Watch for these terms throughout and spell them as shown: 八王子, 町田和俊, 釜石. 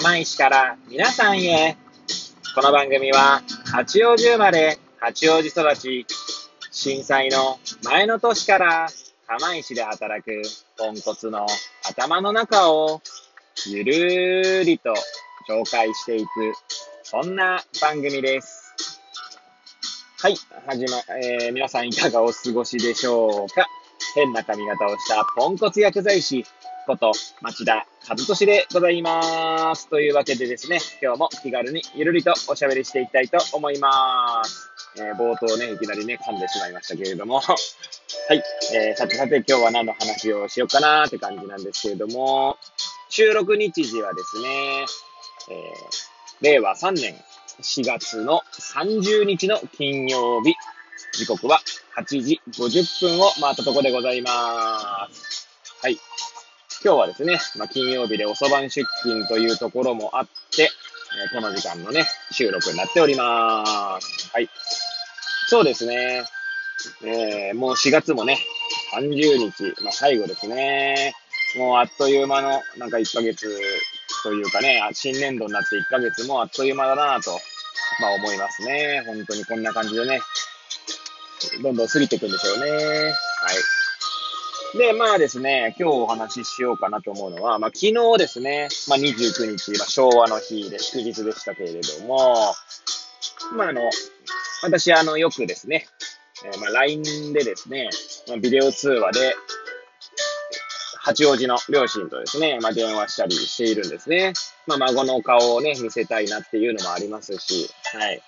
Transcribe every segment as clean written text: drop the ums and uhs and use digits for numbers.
釜石から皆さんへ。この番組は八王子生まれ八王子育ち、震災の前の年から釜石で働くポンコツの頭の中をゆるりと紹介していく、そんな番組です。はい、皆さんいかがお過ごしでしょうか。変な髪型をしたポンコツ薬剤師こと町田和俊でございます。というわけでですね、今日も気軽にゆるりとおしゃべりしていきたいと思います。冒頭ね、いきなりね噛んでしまいましたけれどもはい、さて今日は何の話をしようかなって感じなんですけれども、収録日時はですね、令和3年4月の30日の金曜日、時刻は8時50分を回ったところでございます。はい、今日はですね、金曜日で遅番出勤というところもあって、この時間のね、収録になっております。はい。そうですね。もう4月もね、30日、最後ですね。もうあっという間の、1ヶ月というかね、新年度になって1ヶ月もあっという間だなぁと、思いますね。本当にこんな感じでね、どんどん過ぎていくんでしょうね。はい。で、ですね、今日お話ししようかなと思うのは、昨日ですね、29日、昭和の日で祝日でしたけれども、私、よくですね、LINE でですね、ビデオ通話で、八王子の両親とですね、電話したりしているんですね。孫の顔をね、見せたいなっていうのもありますし、はい。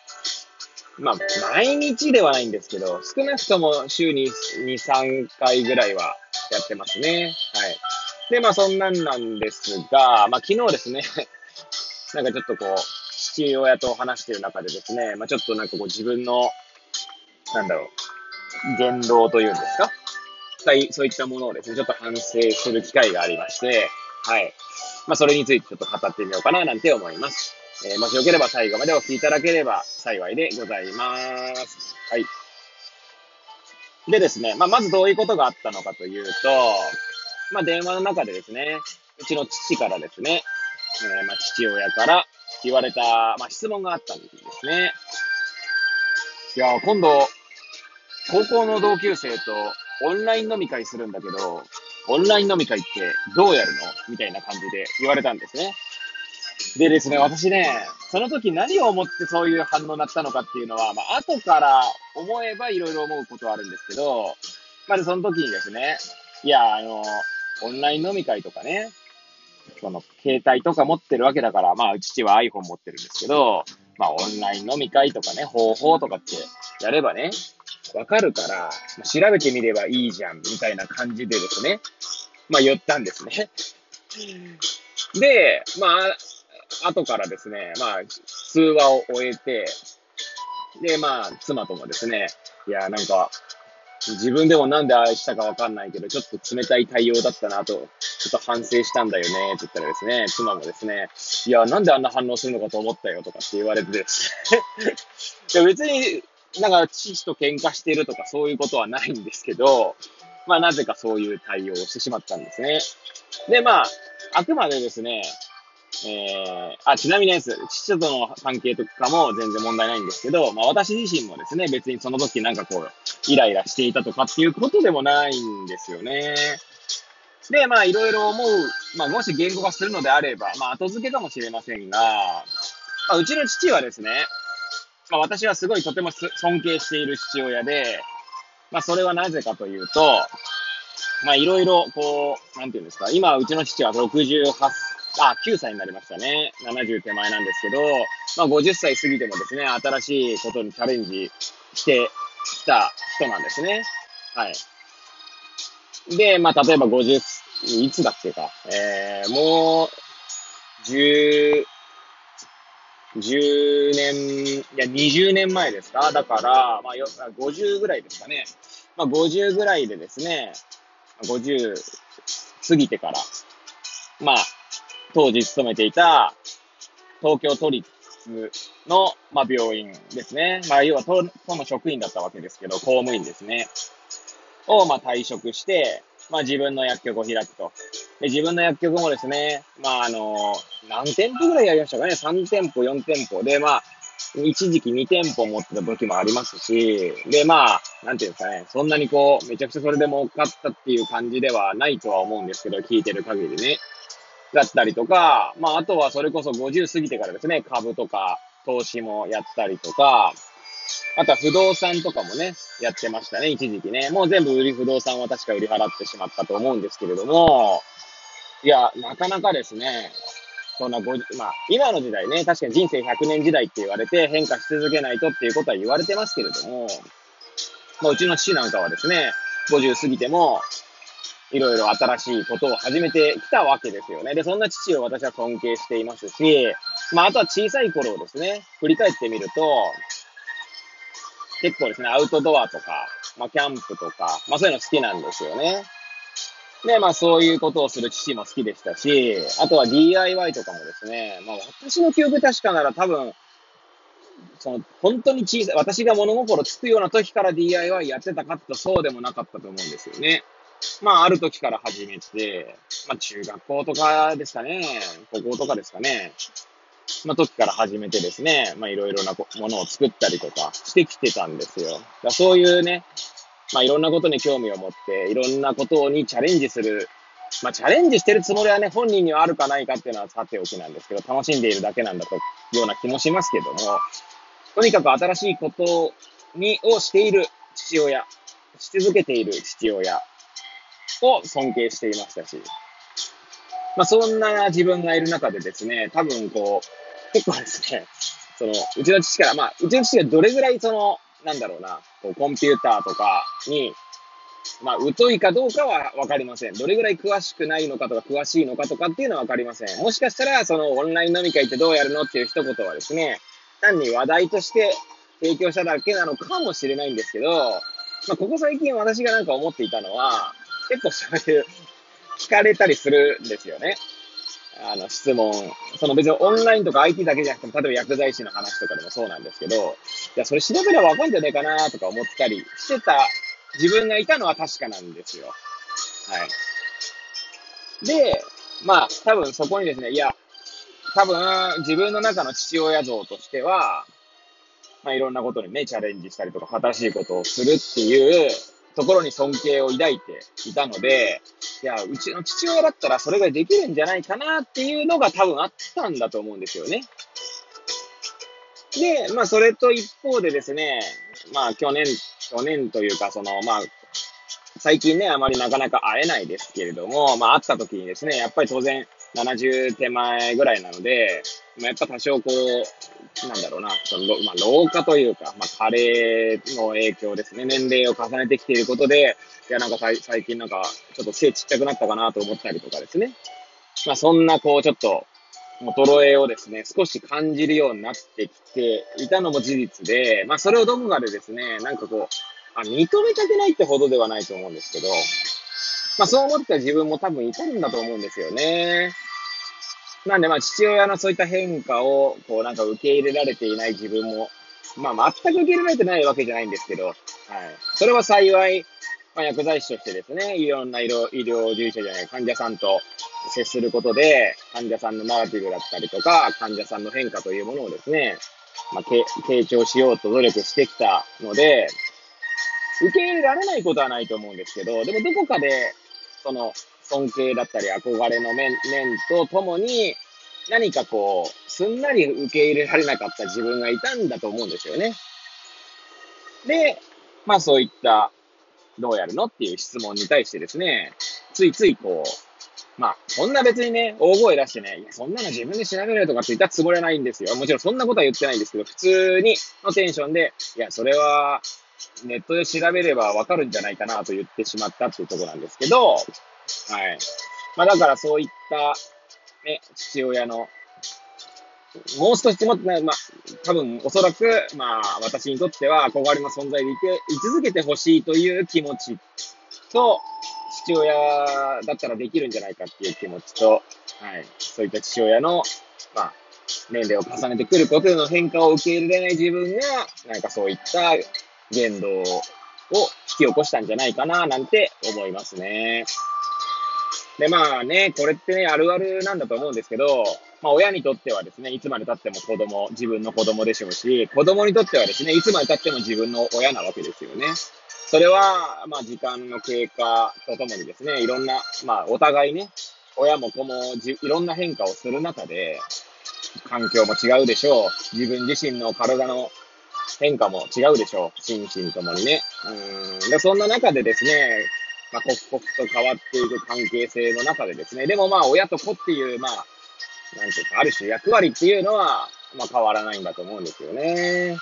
毎日ではないんですけど、少なくとも週に2、3回ぐらいは、やってますね。はい。で、そんなんなんですが、昨日ですね、父親と話している中でですね、自分の、言動というんですか、そういったものをですね、反省する機会がありまして、はい。それについて語ってみようかな、なんて思います。もしよければ最後までお聞きいただければ幸いでございます。はい。でですね、まずどういうことがあったのかというと、電話の中でですね、うちの父からですね、父親から言われた、質問があったんですね。いや、今度、高校の同級生とオンライン飲み会するんだけど、オンライン飲み会ってどうやるの？みたいな感じで言われたんですね。でですね、私ね、その時何を思ってそういう反応になったのかっていうのは、後から思えばいろいろ思うことはあるんですけど、その時にですね、いや、オンライン飲み会とかね、その、携帯とか持ってるわけだから、父は iPhone 持ってるんですけど、オンライン飲み会とかね、方法とかってやればね、わかるから、調べてみればいいじゃん、みたいな感じでですね、言ったんですね。で、後からですね、通話を終えて、で、妻ともですね、いや、自分でもなんでああしたかわかんないけど、ちょっと冷たい対応だったなと、反省したんだよね、って言ったらですね、妻もですね、いや、なんであんな反応するのかと思ったよ、とかって言われてですね。別に、父と喧嘩してるとかそういうことはないんですけど、なぜかそういう対応をしてしまったんですね。で、あくまでですね、ちなみにです。父との関係とかも全然問題ないんですけど、私自身もですね、別にその時イライラしていたとかっていうことでもないんですよね。で、いろいろ思う、もし言語化するのであれば、後付けかもしれませんが、うちの父はですね、私はすごいとても尊敬している父親で、それはなぜかというと、いろいろなんていうんですか、今、うちの父は9歳になりましたね。70手前なんですけど、50歳過ぎてもですね、新しいことにチャレンジしてきた人なんですね。はい。で、例えばいつだっけか。もう、20年前ですか？だから、50ぐらいですかね。50ぐらいでですね、50過ぎてから、当時勤めていた東京都立の、病院ですね。要は都の職員だったわけですけど、公務員ですね。を退職して、自分の薬局を開くと。で、自分の薬局もですね、何店舗ぐらいやりましたかね。3店舗、4店舗で、一時期2店舗持ってた時もありますし、で、なんていうんですかね、そんなにめちゃくちゃそれで儲かったっていう感じではないとは思うんですけど、聞いてる限りね。だったりとか、あとはそれこそ50過ぎてからですね、株とか投資もやったりとか、あとは不動産とかもね、やってましたね、一時期ね。もう全部不動産は確か売り払ってしまったと思うんですけれども、いや、なかなかですね、そんな今の時代ね、確かに人生100年時代って言われて変化し続けないとっていうことは言われてますけれども、うちの父なんかはですね、50過ぎてもいろいろ新しいことを始めてきたわけですよね。で、そんな父を私は尊敬していますし、あとは小さい頃をですね、振り返ってみると、結構ですね、アウトドアとか、キャンプとか、そういうの好きなんですよね。で、そういうことをする父も好きでしたし、あとは DIY とかもですね、私の記憶確かなら多分、本当に小さい、私が物心つくような時から DIY やってたかってそうでもなかったと思うんですよね。ある時から始めて、中学校とかですかね、高校とかですかね、時から始めてですね、いろいろなものを作ったりとかしてきてたんですよ。そういうね、いろんなことに興味を持って、いろんなことにチャレンジする。チャレンジしてるつもりはね、本人にはあるかないかっていうのはさておきなんですけど、楽しんでいるだけなんだというような気もしますけども、とにかく新しいことをしている父親、し続けている父親を尊敬していましたし、そんな自分がいる中でですね、多分結構ですね、うちの父から、うちの父がどれぐらいコンピューターとかに、疎いかどうかはわかりません。どれぐらい詳しくないのかとか、詳しいのかとかっていうのはわかりません。もしかしたら、オンライン飲み会ってどうやるのっていう一言はですね、単に話題として提供しただけなのかもしれないんですけど、ここ最近私が思っていたのは、結構そういう、聞かれたりするんですよね。質問。別にオンラインとか IT だけじゃなくても、例えば薬剤師の話とかでもそうなんですけど、いや、それ調べればわかるんじゃねえかなとか思ったりしてた自分がいたのは確かなんですよ。はい。で、多分そこにですね、いや、多分自分の中の父親像としては、いろんなことにね、チャレンジしたりとか、新しいことをするっていう、ところに尊敬を抱いていたので、いや、うちの父親だったらそれができるんじゃないかなっていうのが多分あったんだと思うんですよね。で、それと一方でですね、去年というか、最近ね、あまりなかなか会えないですけれども、会った時にですね、やっぱり当然70手前ぐらいなので、やっぱ多少老化というか、加齢の影響ですね。年齢を重ねてきていることで、いや、最近ちょっと背ちっちゃくなったかなと思ったりとかですね。そんなちょっと、衰えをですね、少し感じるようになってきていたのも事実で、それをどこかでですね、認めたくないってほどではないと思うんですけど、そう思った自分も多分いたんだと思うんですよね。なんで父親のそういった変化を受け入れられていない自分も全く受け入れられてないわけじゃないんですけど、はい、それは幸い、薬剤師としてですね、いろんな医療従事者じゃない患者さんと接することで、患者さんのナラティブだったりとか、患者さんの変化というものをですね、傾聴しようと努力してきたので、受け入れられないことはないと思うんですけど、でもどこかで尊敬だったり憧れの面とともに、何かすんなり受け入れられなかった自分がいたんだと思うんですよね。で、そういった、どうやるのっていう質問に対してですね、ついついそんな別にね、大声出してね、いや、そんなの自分で調べるとかって言ったつもりはないんですよ。もちろんそんなことは言ってないんですけど、普通にのテンションで、いや、それは、ネットで調べればわかるんじゃないかなと言ってしまったっていうところなんですけど、はい。だからそういった、ね、父親の、もう少しも、多分おそらく、私にとっては憧れの存在でい続けてほしいという気持ちと、父親だったらできるんじゃないかっていう気持ちと、はい。そういった父親の、年齢を重ねてくることの変化を受け入れない自分が、そういった言動を引き起こしたんじゃないかな、なんて思いますね。で、まあね、これってね、あるあるなんだと思うんですけど、まあ親にとってはですね、いつまで経っても子供、自分の子供でしょうし、子供にとってはですね、いつまで経っても自分の親なわけですよね。それは、まあ時間の経過とともにですね、いろんな、まあお互いね、親も子もいろんな変化をする中で、環境も違うでしょう。自分自身の体の変化も違うでしょう。心身ともにね。で、そんな中でですね、まあ、刻々と変わっていく関係性の中でですね、でもまあ親と子っていう、まあ、なんていうか、ある種役割っていうのは、まあ変わらないんだと思うんですよね。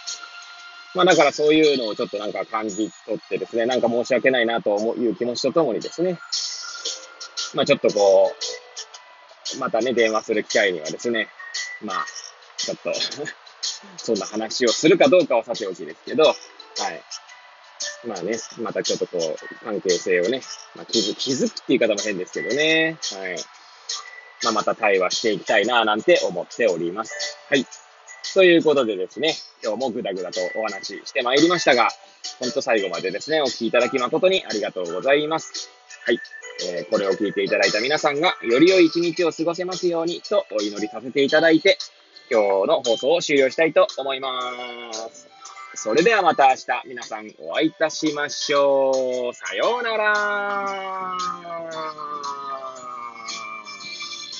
まあだからそういうのをちょっとなんか感じ取ってですね、なんか申し訳ないなという気持ちとともにですね、まあちょっとこう、またね、電話する機会にはですね、まあ、ちょっと、そんな話をするかどうかはさておきですけど、はい。まあね、またちょっとこう、関係性をね、まあ、気づくって言い方も変ですけどね、はい。まあ、また対話していきたいな、なんて思っております。はい。ということでですね、今日もぐだぐだとお話ししてまいりましたが、ほんと最後までですね、お聞きいただき誠にありがとうございます。はい。これを聞いていただいた皆さんがより良い一日を過ごせますようにとお祈りさせていただいて、今日の放送を終了したいと思います。それではまた明日皆さんお会いいたしましょう。さようなら。